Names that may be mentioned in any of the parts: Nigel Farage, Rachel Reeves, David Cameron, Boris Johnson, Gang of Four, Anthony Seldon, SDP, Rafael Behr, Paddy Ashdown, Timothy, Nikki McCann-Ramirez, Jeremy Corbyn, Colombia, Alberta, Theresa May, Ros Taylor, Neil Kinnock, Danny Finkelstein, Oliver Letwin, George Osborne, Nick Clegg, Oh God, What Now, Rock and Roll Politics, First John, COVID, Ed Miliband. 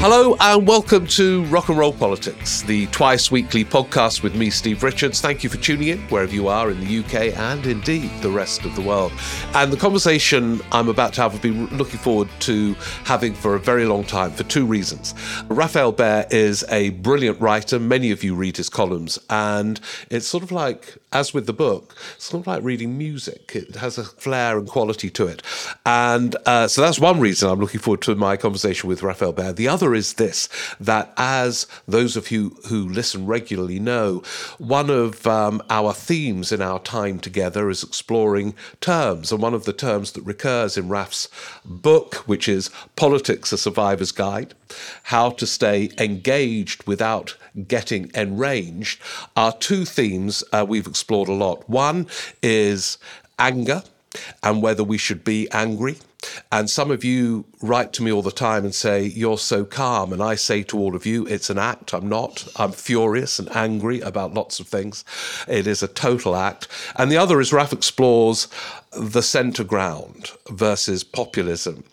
Hello and welcome to Rock and Roll Politics, the twice-weekly podcast with me, Steve Richards. Thank you for tuning in, wherever you are in the UK and indeed the rest of the world. And the conversation I'm about to have, I've been looking forward to having for a very long time for two reasons. Rafael Behr is a brilliant writer. Many of you read his columns, and it's sort of like, as with the book, it's sort of like reading music. It has a flair and quality to it. And so that's one reason I'm looking forward to my conversation with Rafael Behr. The other is this, that as those of you who listen regularly know, one of our themes in our time together is exploring terms. And one of the terms that recurs in Raf's book, which is Politics, a Survivor's Guide, How to Stay Engaged Without Getting Enraged, are two themes we've explored a lot. One is anger and whether we should be angry. And some of you write to me all the time and say, you're so calm. And I say to all of you, it's an act. I'm not. I'm furious and angry about lots of things. It is a total act. And the other is Raf explores the centre ground versus populism.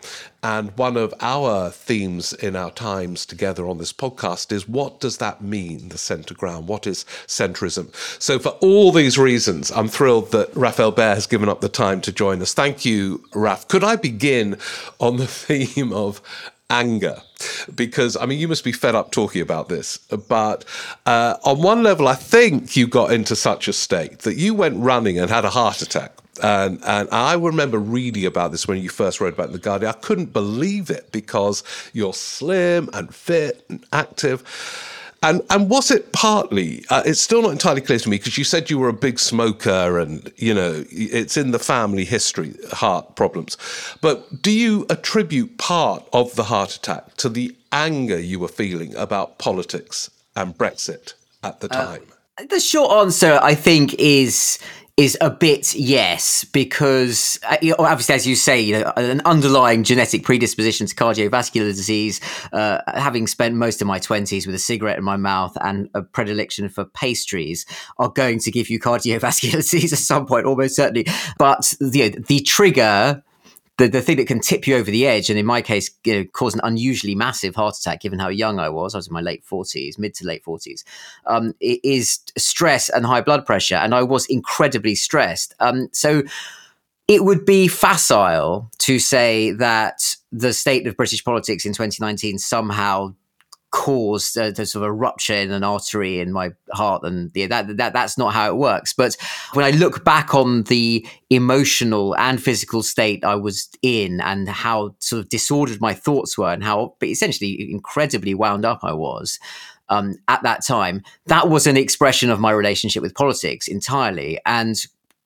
And one of our themes in our times together on this podcast is, what does that mean, the centre ground? What is centrism? So for all these reasons, I'm thrilled that Rafael Behr has given up the time to join us. Thank you, Raf. Could I begin on the theme of anger? Because, I mean, you must be fed up talking about this, but on one level, I think you got into such a state that you went running and had a heart attack. And I remember reading about this when you first wrote about it in The Guardian. I couldn't believe it because you're slim and fit and active. And was it partly, it's still not entirely clear to me, because you said you were a big smoker and, you know, it's in the family history, heart problems. But do you attribute part of the heart attack to the anger you were feeling about politics and Brexit at the time? The short answer, I think, is a bit yes, because obviously, as you say, you know, an underlying genetic predisposition to cardiovascular disease, having spent most of my 20s with a cigarette in my mouth and a predilection for pastries, are going to give you cardiovascular disease at some point, almost certainly. But the trigger, the thing that can tip you over the edge, and in my case, you know, cause an unusually massive heart attack, given how young I was in my late 40s, mid to late 40s, is stress and high blood pressure. And I was incredibly stressed. So it would be facile to say that the state of British politics in 2019 somehow caused a sort of a rupture in an artery in my heart, and that's not how it works. But when I look back on the emotional and physical state I was in, and how sort of disordered my thoughts were, and how essentially incredibly wound up I was at that time, that was an expression of my relationship with politics entirely. And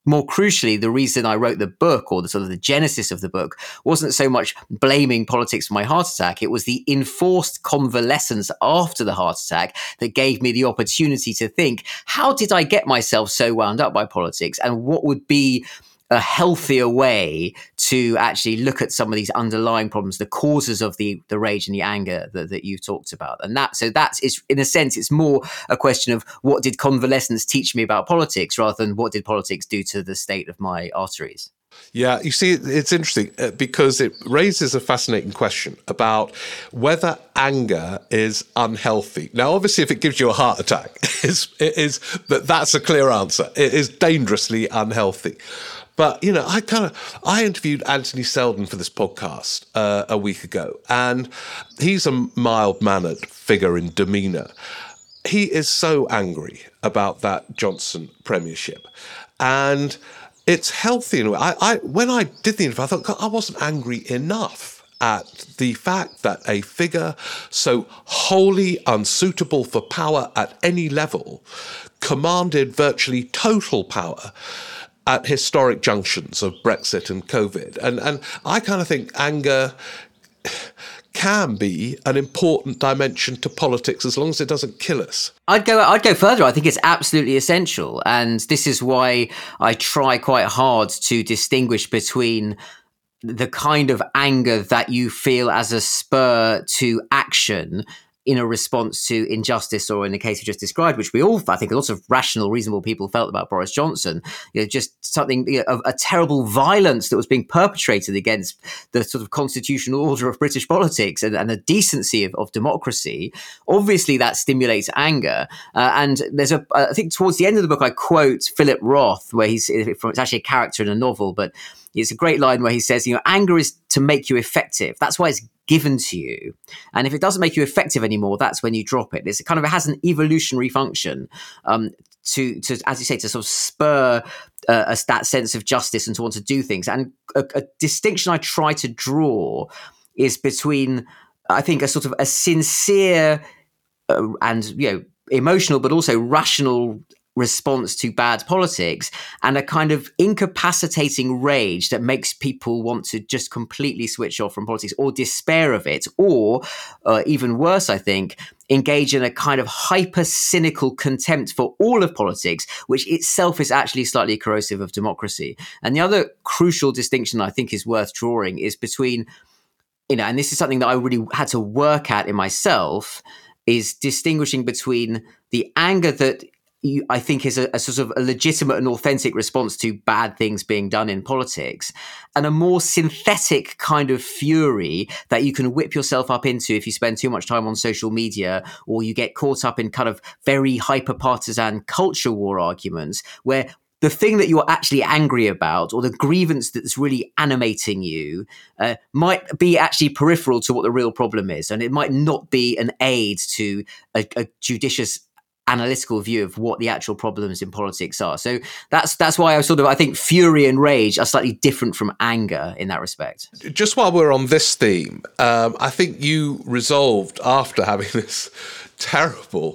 more crucially, the reason I wrote the book, or the sort of the genesis of the book, wasn't so much blaming politics for my heart attack. It was the enforced convalescence after the heart attack that gave me the opportunity to think, how did I get myself so wound up by politics? And what would be a healthier way to actually look at some of these underlying problems, the causes of the rage and the anger that you've talked about. And that's in a sense, it's more a question of what did convalescence teach me about politics rather than what did politics do to the state of my arteries. Yeah, you see, it's interesting because it raises a fascinating question about whether anger is unhealthy. Now, obviously, if it gives you a heart attack, it is, that's a clear answer. It is dangerously unhealthy. But, you know, I interviewed Anthony Seldon for this podcast a week ago, and he's a mild-mannered figure in demeanour. He is so angry about that Johnson premiership. And it's healthy in a way. When I did the interview, I thought, God, I wasn't angry enough at the fact that a figure so wholly unsuitable for power at any level commanded virtually total power at historic junctions of Brexit and COVID. And I kind of think anger can be an important dimension to politics as long as it doesn't kill us. I'd go further. I think it's absolutely essential. And this is why I try quite hard to distinguish between the kind of anger that you feel as a spur to action in a response to injustice, or in the case you just described, which we all, I think, lots of rational, reasonable people felt about Boris Johnson, you know, just something, you know, of a terrible violence that was being perpetrated against the sort of constitutional order of British politics and the decency of democracy. Obviously, that stimulates anger. And there's I think towards the end of the book, I quote Philip Roth, where it's actually a character in a novel, but it's a great line where he says, you know, anger is to make you effective. That's why it's given to you. And if it doesn't make you effective anymore, that's when you drop it. It has an evolutionary function to, as you say, to sort of spur that sense of justice and to want to do things. And a distinction I try to draw is between, I think, a sort of a sincere and, you know, emotional, but also rational response to bad politics, and a kind of incapacitating rage that makes people want to just completely switch off from politics or despair of it, or even worse, I think, engage in a kind of hyper-cynical contempt for all of politics, which itself is actually slightly corrosive of democracy. And the other crucial distinction I think is worth drawing is between, you know, and this is something that I really had to work at in myself, is distinguishing between the anger that I think is a sort of a legitimate and authentic response to bad things being done in politics, and a more synthetic kind of fury that you can whip yourself up into if you spend too much time on social media, or you get caught up in kind of very hyper-partisan culture war arguments where the thing that you're actually angry about, or the grievance that's really animating you, might be actually peripheral to what the real problem is. And it might not be an aid to a judicious analytical view of what the actual problems in politics are. So that's why I think fury and rage are slightly different from anger in that respect. Just while we're on this theme, I think you resolved, after having this terrible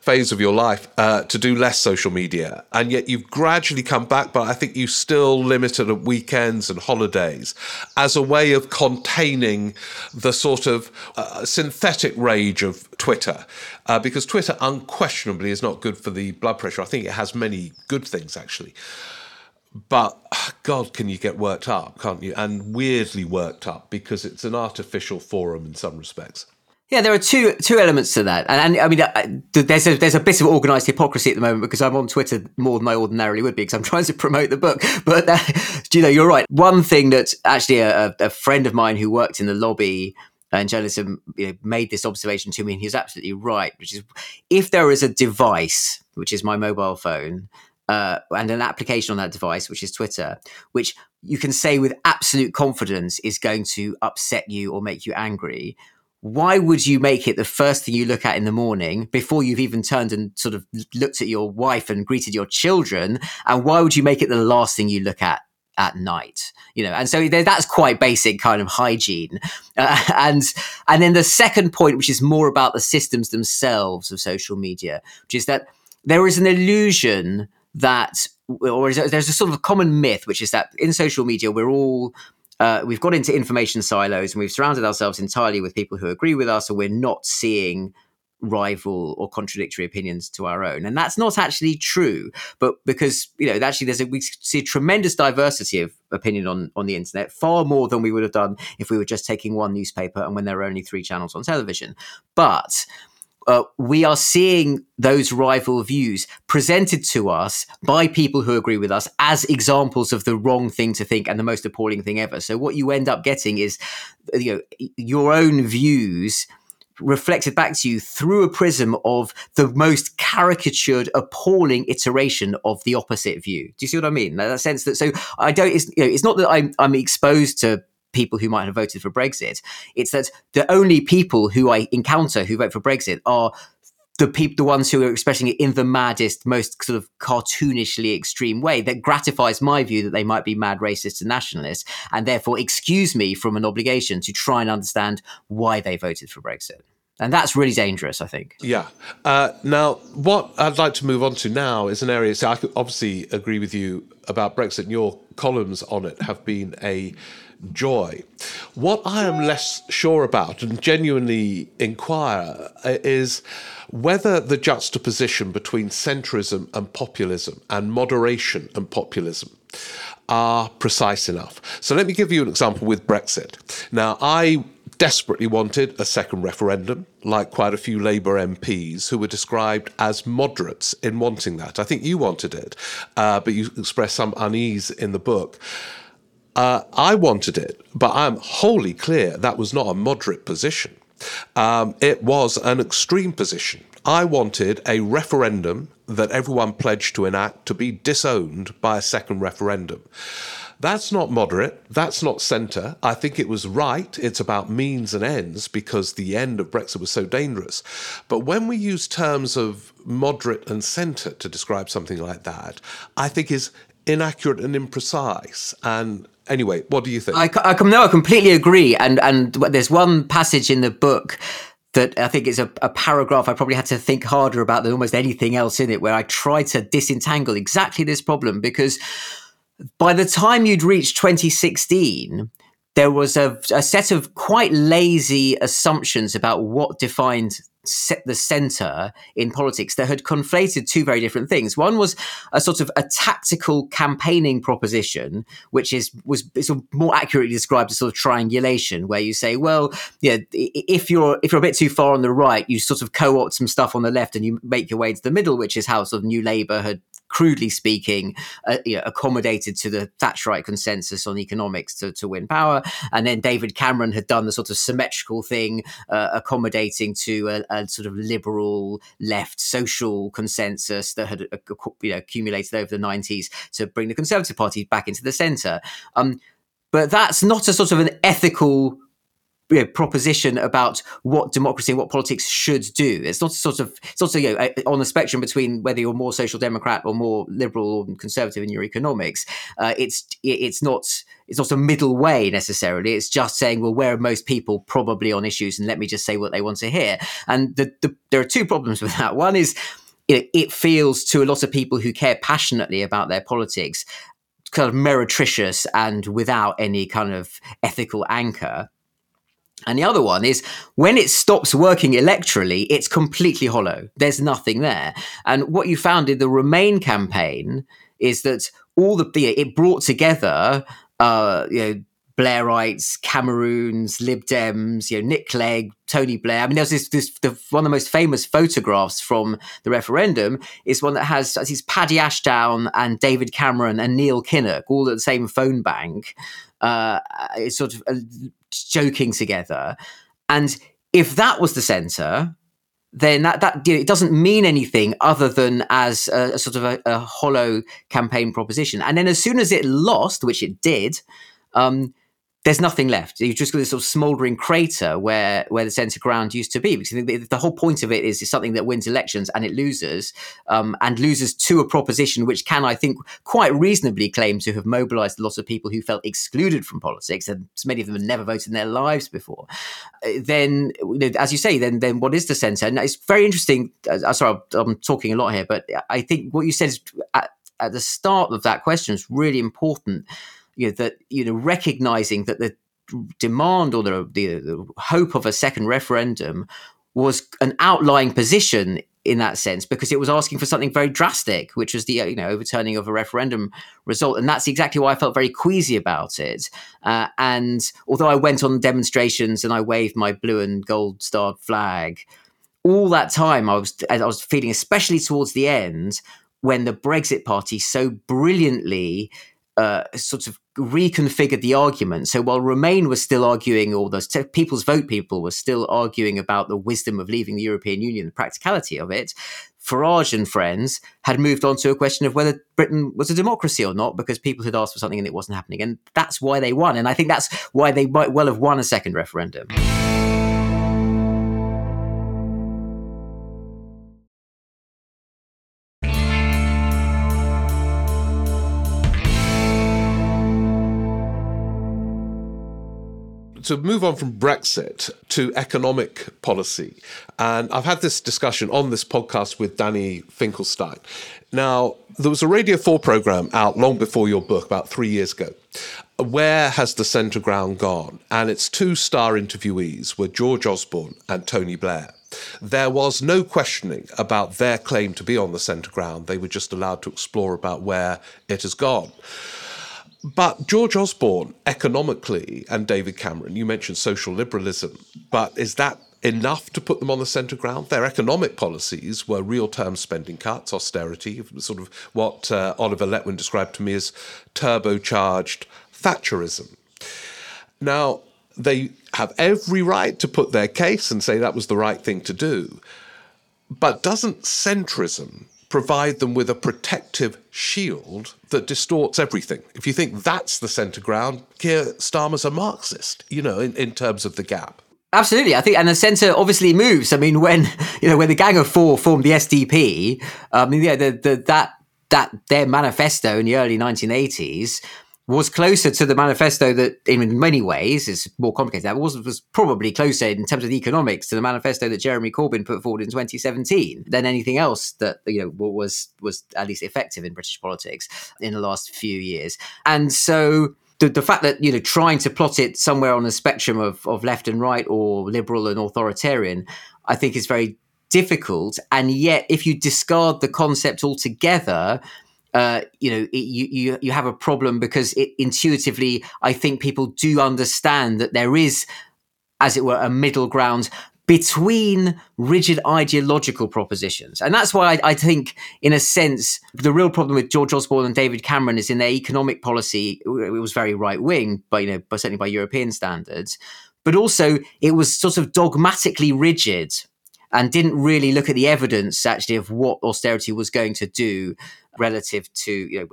phase of your life, to do less social media, and yet you've gradually come back, but I think you still limit it at weekends and holidays as a way of containing the sort of synthetic rage of Twitter, because Twitter unquestionably is not good for the blood pressure. I think it has many good things, actually. But, God, can you get worked up, can't you? And weirdly worked up, because it's an artificial forum in some respects. Yeah, there are two elements to that, and I mean, there's a bit of organised hypocrisy at the moment, because I'm on Twitter more than I ordinarily would be because I'm trying to promote the book. But you know, you're right. One thing that actually a friend of mine who worked in the lobby and journalism, you know, made this observation to me, and he was absolutely right, which is, if there is a device, which is my mobile phone, and an application on that device, which is Twitter, which you can say with absolute confidence is going to upset you or make you angry, why would you make it the first thing you look at in the morning before you've even turned and sort of looked at your wife and greeted your children? And why would you make it the last thing you look at night? You know, and so that's quite basic kind of hygiene. And then the second point, which is more about the systems themselves of social media, which is that there is an illusion that, or there's a sort of common myth, which is that in social media, we're all... we've got into information silos, and we've surrounded ourselves entirely with people who agree with us, and we're not seeing rival or contradictory opinions to our own. And that's not actually true, but because, you know, actually we see tremendous diversity of opinion on the internet, far more than we would have done if we were just taking one newspaper and when there are only three channels on television. But we are seeing those rival views presented to us by people who agree with us as examples of the wrong thing to think and the most appalling thing ever. So what you end up getting is, you know, your own views reflected back to you through a prism of the most caricatured, appalling iteration of the opposite view. Do you see what I mean? That sense that, so I don't, it's, you know, it's not that I'm exposed to people who might have voted for Brexit. It's that the only people who I encounter who vote for Brexit are the ones who are expressing it in the maddest, most sort of cartoonishly extreme way that gratifies my view that they might be mad racists and nationalists, and therefore excuse me from an obligation to try and understand why they voted for Brexit. And that's really dangerous, I think. Yeah. Now, what I'd like to move on to now is an area, so I could obviously agree with you about Brexit, and your columns on it have been a joy. What I am less sure about and genuinely inquire is whether the juxtaposition between centrism and populism and moderation and populism are precise enough. So let me give you an example with Brexit. Now, I desperately wanted a second referendum, like quite a few Labour MPs who were described as moderates in wanting that. I think you wanted it, but you expressed some unease in the book. I wanted it, but I'm wholly clear that was not a moderate position. It was an extreme position. I wanted a referendum that everyone pledged to enact to be disowned by a second referendum. That's not moderate. That's not centre. I think it was right. It's about means and ends, because the end of Brexit was so dangerous. But when we use terms of moderate and centre to describe something like that, I think is inaccurate and imprecise. And anyway, what do you think? I completely agree. And there's one passage in the book that I think is a paragraph I probably had to think harder about than almost anything else in it, where I try to disentangle exactly this problem, because by the time you'd reached 2016, there was a set of quite lazy assumptions about what defined the centre in politics that had conflated two very different things. One was a sort of a tactical campaigning proposition, which was sort of more accurately described as sort of triangulation, where you say, well, yeah, if you're a bit too far on the right, you sort of co-opt some stuff on the left and you make your way to the middle, which is how sort of New Labour had, crudely speaking, accommodated to the Thatcherite consensus on economics to win power. And then David Cameron had done the sort of symmetrical thing, accommodating to a sort of liberal left social consensus that had accumulated over the 90s to bring the Conservative Party back into the centre. But that's not a sort of an ethical proposition about what democracy and what politics should do. It's on the spectrum between whether you're more social democrat or more liberal and conservative in your economics. It's not a middle way necessarily. It's just saying, well, where are most people probably on issues, and let me just say what they want to hear. And there are two problems with that. One is it feels to a lot of people who care passionately about their politics kind of meretricious and without any kind of ethical anchor. And the other one is, when it stops working electorally, it's completely hollow. There's nothing there. And what you found in the Remain campaign is that it brought together Blairites, Cameroons, Lib Dems, Nick Clegg, Tony Blair. I mean, there's one of the most famous photographs from the referendum is one that has Paddy Ashdown and David Cameron and Neil Kinnock all at the same phone bank. It's sort of joking together. And if that was the centre, then that it doesn't mean anything other than as a sort of a hollow campaign proposition. And then as soon as it lost, which it did, there's nothing left. You've just got this sort of smouldering crater where the centre ground used to be. Because I think the whole point of it is something that wins elections and it loses, and loses to a proposition which can, I think, quite reasonably claim to have mobilised a lot of people who felt excluded from politics, and many of them had never voted in their lives before. Then, as you say, then what is the centre? And it's very interesting. Sorry, I'm talking a lot here, but I think what you said at the start of that question is really important. Recognizing that the demand or the hope of a second referendum was an outlying position in that sense, because it was asking for something very drastic, which was the overturning of a referendum result. And that's exactly why I felt very queasy about it. And although I went on demonstrations and I waved my blue and gold starred flag, all that time I was feeling, especially towards the end, when the Brexit Party so brilliantly sort of reconfigured the argument. So while Remain was still arguing all those, People's Vote people were still arguing about the wisdom of leaving the European Union, the practicality of it, Farage and friends had moved on to a question of whether Britain was a democracy or not, because people had asked for something and it wasn't happening. And that's why they won. And I think that's why they might well have won a second referendum. To move on from Brexit to economic policy, and I've had this discussion on this podcast with Danny Finkelstein. Now, there was a Radio 4 programme out long before your book, about 3 years ago, Where Has the Centre Ground Gone? And its two-star interviewees were George Osborne and Tony Blair. There was no questioning about their claim to be on the centre ground. They were just allowed to explore about where it has gone. But George Osborne, economically, and David Cameron, you mentioned social liberalism, but is that enough to put them on the centre ground? Their economic policies were real-term spending cuts, austerity, sort of what Oliver Letwin described to me as turbocharged Thatcherism. Now, they have every right to put their case and say that was the right thing to do, but doesn't centrism provide them with a protective shield that distorts everything? If you think that's the centre ground, Keir Starmer's a Marxist, you know, in terms of the gap. Absolutely, I think, and the centre obviously moves. I mean, when the Gang of Four formed the SDP, their manifesto in the early 1980s was closer to the manifesto that, in many ways, is more complicated. That was probably closer in terms of the economics to the manifesto that Jeremy Corbyn put forward in 2017 than anything else that, you know, was at least effective in British politics in the last few years. And so the fact that, you know, trying to plot it somewhere on the spectrum of left and right or liberal and authoritarian, I think is very difficult. And yet, if you discard the concept altogether, you have a problem, because it, intuitively, I think people do understand that there is, as it were, a middle ground between rigid ideological propositions. And that's why I think, in a sense, the real problem with George Osborne and David Cameron is in their economic policy. It was very right-wing, but certainly by European standards. But also, it was sort of dogmatically rigid and didn't really look at the evidence, actually, of what austerity was going to do relative to,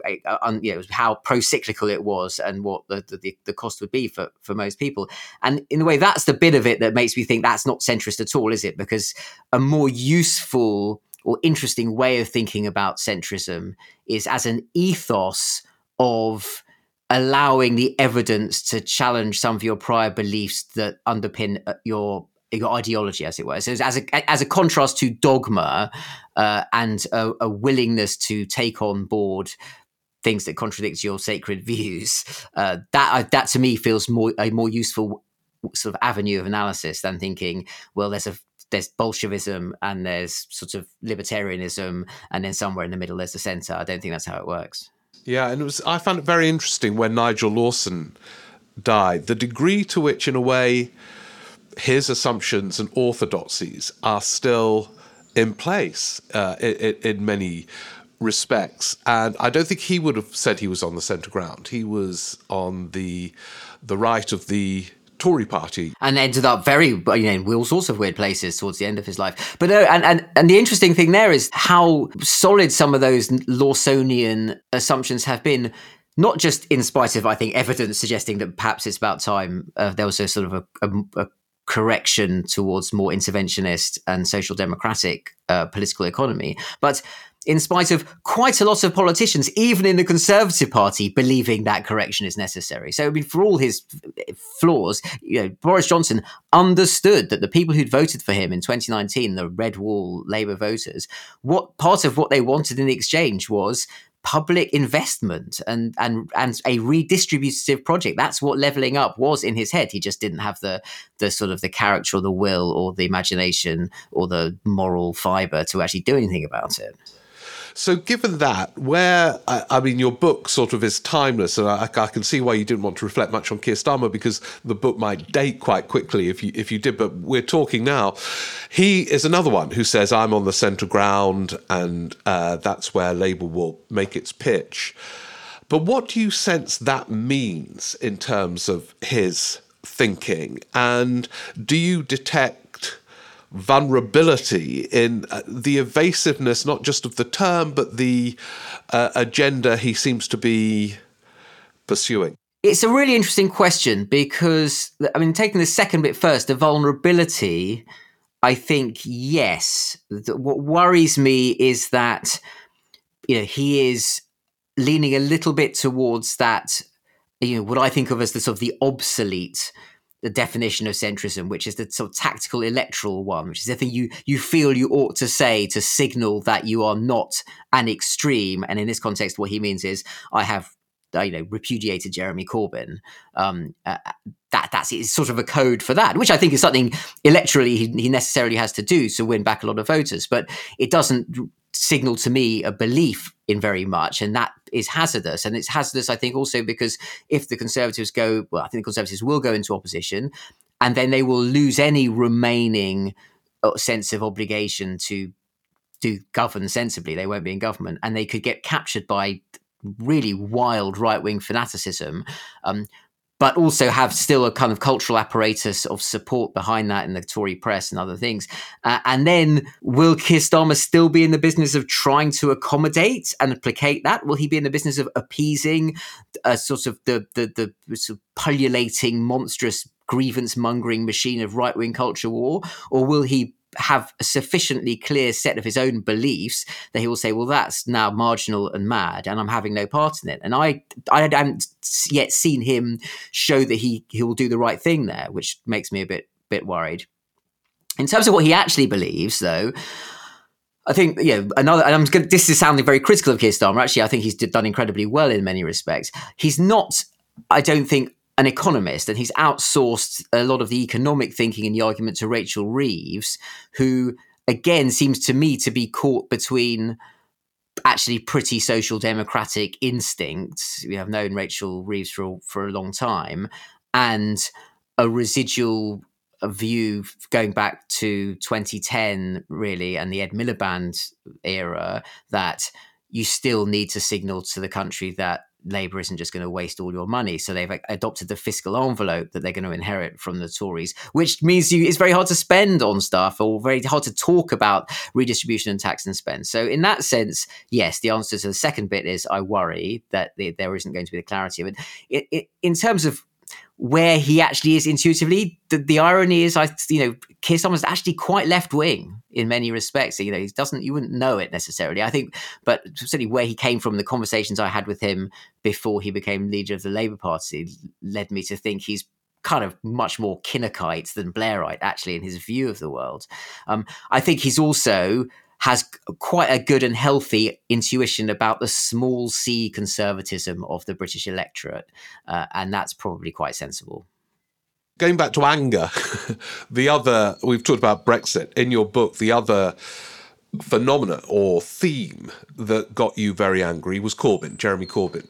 how pro-cyclical it was and what the cost would be for most people. And in a way, that's the bit of it that makes me think that's not centrist at all, is it? Because a more useful or interesting way of thinking about centrism is as an ethos of allowing the evidence to challenge some of your prior beliefs that underpin your ideology, as it were. So as a contrast to dogma and a willingness to take on board things that contradict your sacred views, that to me feels a more useful sort of avenue of analysis than thinking, well, there's Bolshevism and there's sort of libertarianism and then somewhere in the middle there's the centre. I don't think that's how it works. Yeah, and I found it very interesting when Nigel Lawson died, the degree to which, in a way, his assumptions and orthodoxies are still in place in many respects. And I don't think he would have said he was on the centre ground. He was on the right of the Tory party. And ended up very, in all sorts of weird places towards the end of his life. But and the interesting thing there is how solid some of those Lawsonian assumptions have been, not just in spite of, I think, evidence suggesting that perhaps it's about time there was a sort of a correction towards more interventionist and social democratic political economy, but in spite of quite a lot of politicians, even in the Conservative Party, believing that correction is necessary. So, I mean, for all his flaws, Boris Johnson understood that the people who'd voted for him in 2019, the red wall Labour voters, what part of what they wanted in the exchange was public investment and a redistributive project. That's what levelling up was in his head. He just didn't have the sort of the character or the will or the imagination or the moral fibre to actually do anything about it. So given that, where, I mean, your book sort of is timeless, and I can see why you didn't want to reflect much on Keir Starmer, because the book might date quite quickly if you did, but we're talking now. He is another one who says, I'm on the centre ground, and that's where Labour will make its pitch. But what do you sense that means in terms of his thinking? And do you detect vulnerability in the evasiveness, not just of the term, but the agenda he seems to be pursuing? It's a really interesting question because, I mean, taking the second bit first, the vulnerability, I think, yes. What worries me is that, you know, he is leaning a little bit towards that, you know, what I think of as the sort of the obsolete the definition of centrism, which is the sort of tactical electoral one, which is the thing you feel you ought to say to signal that you are not an extreme. And in this context, what he means is, I have, you know, repudiated Jeremy Corbyn. That's it's sort of a code for that, which I think is something electorally he necessarily has to do to win back a lot of voters. But it doesn't signal to me a belief in very much, and that is hazardous. And it's hazardous, I think, also because if the Conservatives go, well, I think the Conservatives will go into opposition, and then they will lose any remaining sense of obligation to govern sensibly. They won't be in government, and they could get captured by really wild right-wing fanaticism, but also have still a kind of cultural apparatus of support behind that in the Tory press and other things. And then will Keir Starmer still be in the business of trying to accommodate and placate that? Will he be in the business of appeasing a sort of the sort of pullulating, monstrous, grievance-mongering machine of right-wing culture war? Or will he have a sufficiently clear set of his own beliefs that he will say, well, that's now marginal and mad, and I'm having no part in it? And I haven't yet seen him show that he will do the right thing there, which makes me a bit worried. In terms of what he actually believes, though, I think, you know, this is sounding very critical of Keir Starmer. Actually, I think he's done incredibly well in many respects. He's not, I don't think, an economist, and he's outsourced a lot of the economic thinking and the argument to Rachel Reeves, who, again, seems to me to be caught between actually pretty social democratic instincts. We have known Rachel Reeves for a long time, and a residual view going back to 2010, really, and the Ed Miliband era, that you still need to signal to the country that Labour isn't just going to waste all your money. So they've adopted the fiscal envelope that they're going to inherit from the Tories, which means it's very hard to spend on stuff, or very hard to talk about redistribution and tax and spend. So in that sense, yes, the answer to the second bit is I worry that there isn't going to be the clarity of it. In terms of where he actually is intuitively, the irony is, Keir Starmer's actually quite left-wing in many respects. You know, you wouldn't know it necessarily, I think, but certainly where he came from, the conversations I had with him before he became leader of the Labour Party led me to think he's kind of much more Kinnockite than Blairite, actually, in his view of the world. I think he's also has quite a good and healthy intuition about the small c conservatism of the British electorate. And that's probably quite sensible. Going back to anger, we've talked about Brexit. In your book, the other phenomena or theme that got you very angry was Jeremy Corbyn.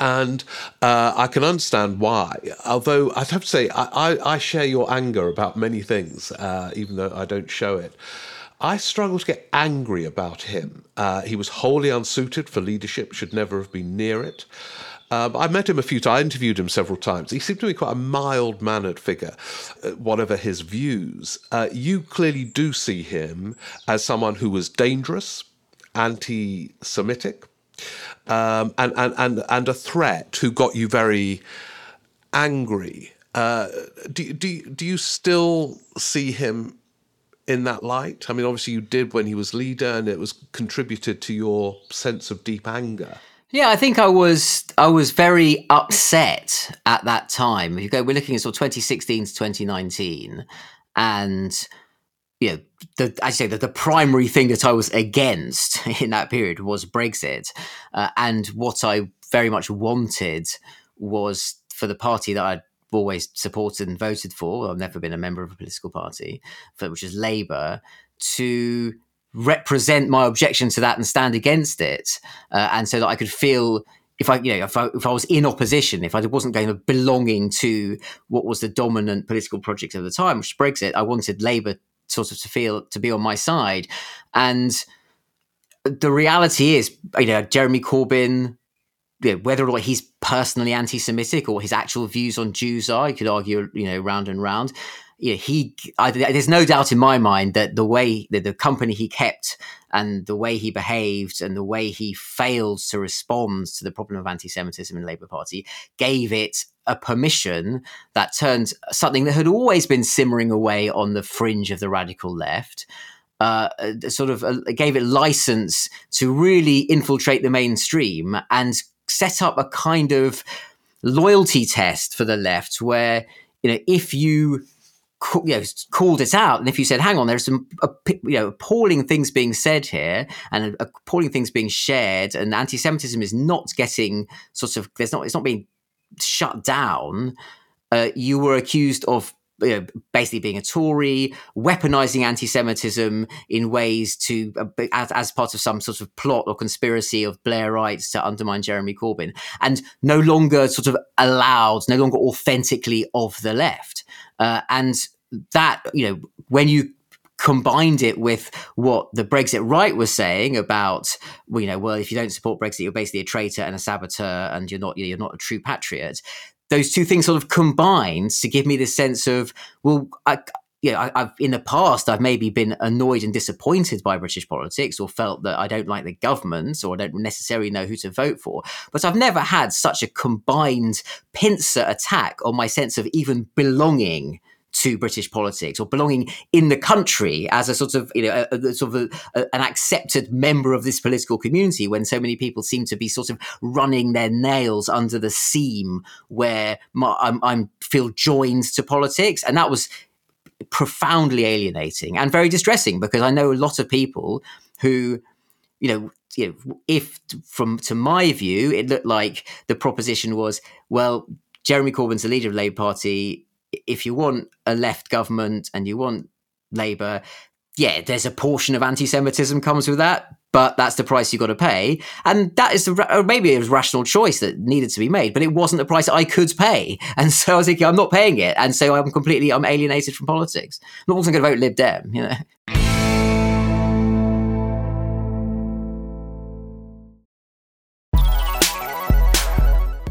And I can understand why, although I'd have to say I share your anger about many things, even though I don't show it. I struggle to get angry about him. He was wholly unsuited for leadership, should never have been near it. I met him a few times, I interviewed him several times. He seemed to be quite a mild-mannered figure, whatever his views. You clearly do see him as someone who was dangerous, anti-Semitic, and a threat, who got you very angry. Do you still see him in that light? I mean, obviously you did when he was leader, and it was contributed to your sense of deep anger. Yeah, I think I was very upset at that time. If you go, we're looking at sort of 2016 to 2019, and you know, as you say, the primary thing that I was against in that period was Brexit, and what I very much wanted was for the party that I'd always supported and voted for. I've never been a member of a political party, which is Labour, to represent my objection to that and stand against it, and so that I could feel, if I was in opposition, if I wasn't going to belonging to what was the dominant political project of the time, which is Brexit, I wanted Labour sort of to feel to be on my side. And the reality is, Jeremy Corbyn, whether or not he's personally anti-Semitic or his actual views on Jews are, you could argue, round and round. There's no doubt in my mind that the way that the company he kept and the way he behaved and the way he failed to respond to the problem of anti-Semitism in the Labour Party gave it a permission that turned something that had always been simmering away on the fringe of the radical left, gave it license to really infiltrate the mainstream and set up a kind of loyalty test for the left where, if you called it out, and if you said, hang on, there's some appalling things being said here and appalling things being shared, and anti-Semitism is not getting it's not being shut down, you were accused of basically being a Tory, weaponizing anti-Semitism in ways to, as part of some sort of plot or conspiracy of Blairites to undermine Jeremy Corbyn, and no longer sort of allowed, no longer authentically of the left. And that, when you combined it with what the Brexit right was saying about, if you don't support Brexit, you're basically a traitor and a saboteur, and you're not a true patriot. Those two things sort of combined to give me this sense of, I've in the past, I've maybe been annoyed and disappointed by British politics or felt that I don't like the government or I don't necessarily know who to vote for. But I've never had such a combined pincer attack on my sense of even belonging to British politics or belonging in the country as a sort of, an accepted member of this political community, when so many people seem to be sort of running their nails under the seam where I'm feel joined to politics. And that was profoundly alienating and very distressing, because I know a lot of people who, to my view, it looked like the proposition was, well, Jeremy Corbyn's the leader of the Labour Party. If you want a left government and you want Labour, there's a portion of anti-Semitism comes with that, but that's the price you've got to pay. And that is maybe it was a rational choice that needed to be made, but it wasn't the price I could pay. And so I was thinking, I'm not paying it. And so I'm alienated from politics. I wasn't going to vote Lib Dem,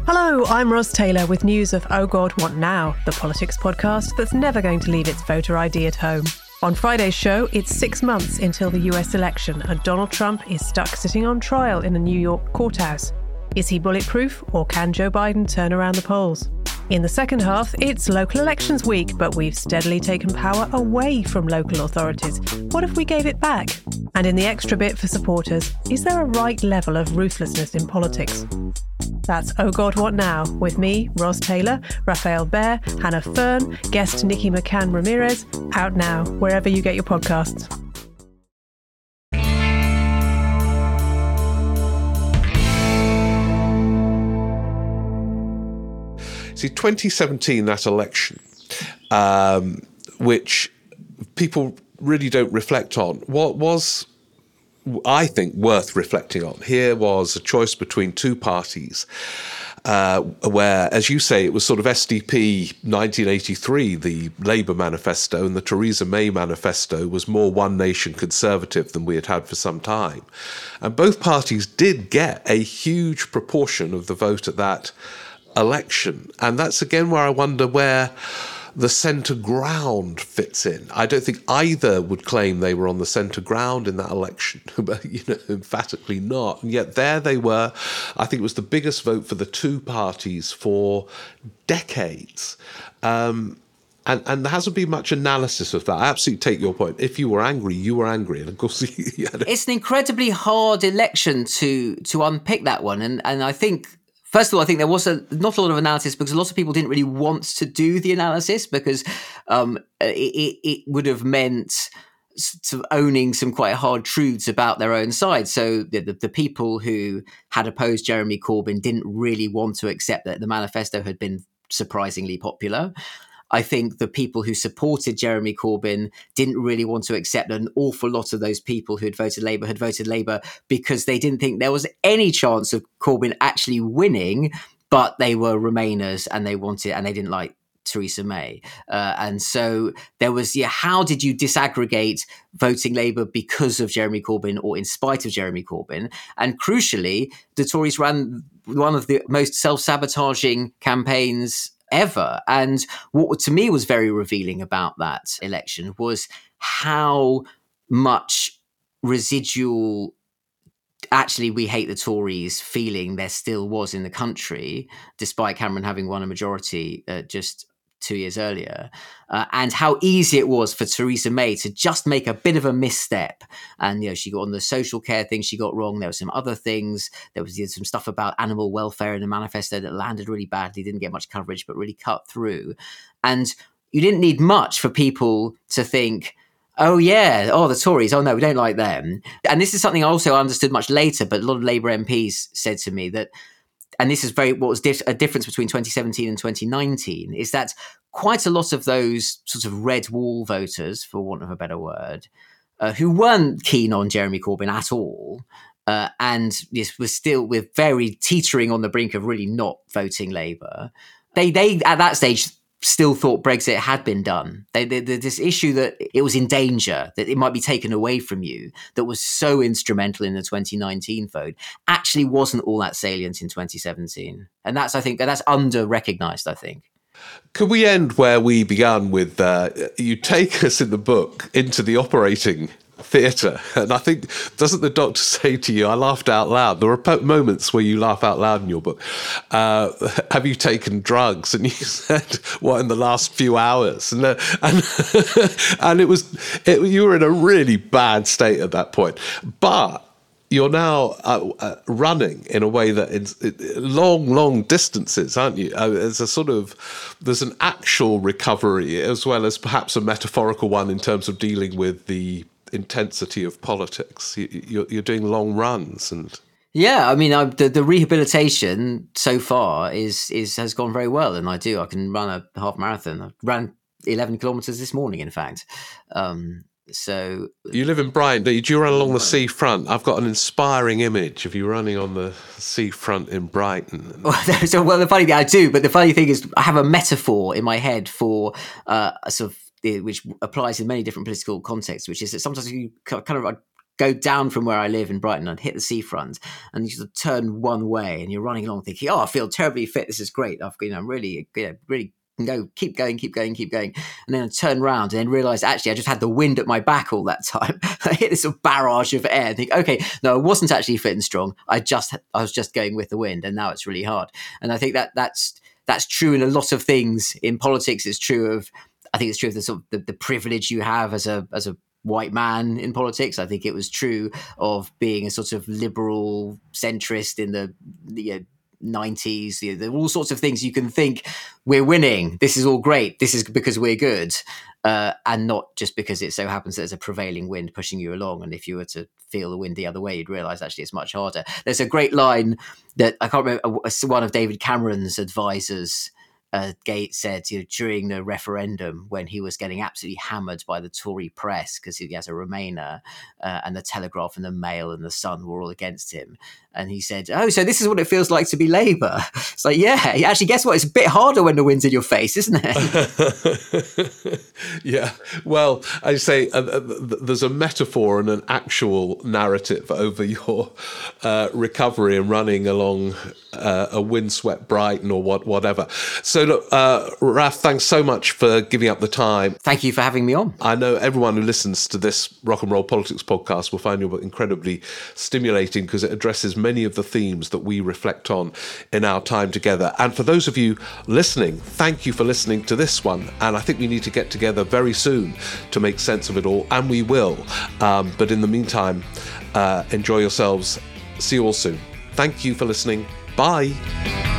Hello, I'm Ros Taylor with news of Oh God, What Now, the politics podcast that's never going to leave its voter ID at home. On Friday's show, it's 6 months until the US election and Donald Trump is stuck sitting on trial in a New York courthouse. Is he bulletproof, or can Joe Biden turn around the polls? In the second half, it's local elections week, but we've steadily taken power away from local authorities. What if we gave it back? And in the extra bit for supporters, is there a right level of ruthlessness in politics? That's Oh God, What Now? With me, Ros Taylor, Rafael Behr, Hannah Fern, guest Nikki McCann-Ramirez. Out now, wherever you get your podcasts. See, 2017, that election, which people really don't reflect on, what was, I think, worth reflecting on. Here was a choice between two parties where, as you say, it was sort of SDP 1983, the Labour manifesto, and the Theresa May manifesto was more one nation conservative than we had had for some time. And both parties did get a huge proportion of the vote at that election. And that's again where I wonder where the centre ground fits in. I don't think either would claim they were on the centre ground in that election, but emphatically not. And yet there they were. I think it was the biggest vote for the two parties for decades. And there hasn't been much analysis of that. I absolutely take your point. If you were angry, you were angry. And of course, it's an incredibly hard election to unpick that one. And I think, first of all, I think there was not a lot of analysis because a lot of people didn't really want to do the analysis because it would have meant sort of owning some quite hard truths about their own side. So the people who had opposed Jeremy Corbyn didn't really want to accept that the manifesto had been surprisingly popular. I think the people who supported Jeremy Corbyn didn't really want to accept an awful lot of those people who had voted Labour because they didn't think there was any chance of Corbyn actually winning, but they were Remainers and they wanted, and they didn't like Theresa May. And so there was, how did you disaggregate voting Labour because of Jeremy Corbyn or in spite of Jeremy Corbyn? And crucially, the Tories ran one of the most self-sabotaging campaigns ever. And what to me was very revealing about that election was how much residual actually we hate the Tories feeling there still was in the country, despite Cameron having won a majority just 2 years earlier, and how easy it was for Theresa May to just make a bit of a misstep. And, she got on the social care thing she got wrong. There were some other things. There was some stuff about animal welfare in the manifesto that landed really badly, didn't get much coverage, but really cut through. And you didn't need much for people to think, the Tories, oh no, we don't like them. And this is something I also understood much later, but a lot of Labour MPs said to me that, and this is a difference between 2017 and 2019, is that quite a lot of those sort of red wall voters, for want of a better word, who weren't keen on Jeremy Corbyn at all, and we're very teetering on the brink of really not voting Labour, they at that stage still thought Brexit had been done. This issue that it was in danger, that it might be taken away from you, that was so instrumental in the 2019 vote, actually wasn't all that salient in 2017. And that's under-recognised, I think. Could we end where we began with, you take us in the book into the operating theatre? And I think, doesn't the doctor say to you, I laughed out loud. There are moments where you laugh out loud in your book. Have you taken drugs? And you said, what, in the last few hours? And and you were in a really bad state at that point. But you're now running in a way that it's long, long distances, aren't you? There's an actual recovery as well as perhaps a metaphorical one in terms of dealing with the intensity of politics. You're doing long runs and... Yeah, I mean, the rehabilitation so far has gone very well, and I can run a half marathon. I ran 11 kilometres this morning, in fact. So you live in Brighton, do you run along the seafront? I've got an inspiring image of you running on the seafront in Brighton. Well, the funny thing, I do, but the funny thing is I have a metaphor in my head for which applies in many different political contexts, which is that sometimes you kind of go down from where I live in Brighton and hit the seafront and you sort of turn one way and you're running along thinking, oh, I feel terribly fit. This is great. I'm really, really go, keep going. And then I turn around and then realize actually I just had the wind at my back all that time. I hit this sort of barrage of air and think, okay, no, I wasn't actually fit and strong. I was just going with the wind, and now it's really hard. And I think that's true in a lot of things. In politics, it's true of... I think it's true of the sort of the privilege you have as a white man in politics. I think it was true of being a sort of liberal centrist in the 90s. There are all sorts of things you can think, we're winning, this is all great, this is because we're good, and not just because it so happens that there's a prevailing wind pushing you along, and if you were to feel the wind the other way you'd realize actually it's much harder. There's a great line that I can't remember, one of David Cameron's advisors Gates said, during the referendum when he was getting absolutely hammered by the Tory press because he has a Remainer, and the Telegraph and the Mail and the Sun were all against him. And he said, oh, so this is what it feels like to be Labour. It's like, yeah, actually, guess what? It's a bit harder when the wind's in your face, isn't it? Yeah. Well, I say there's a metaphor and an actual narrative over your recovery and running along a windswept Brighton or whatever. So look, Raf, thanks so much for giving up the time. Thank you for having me on. I know everyone who listens to this Rock and Roll Politics podcast will find your book incredibly stimulating because it addresses many of the themes that we reflect on in our time together. And for those of you listening, thank you for listening to this one. And I think we need to get together very soon to make sense of it all, and we will. But in the meantime, enjoy yourselves. See you all soon. Thank you for listening. Bye.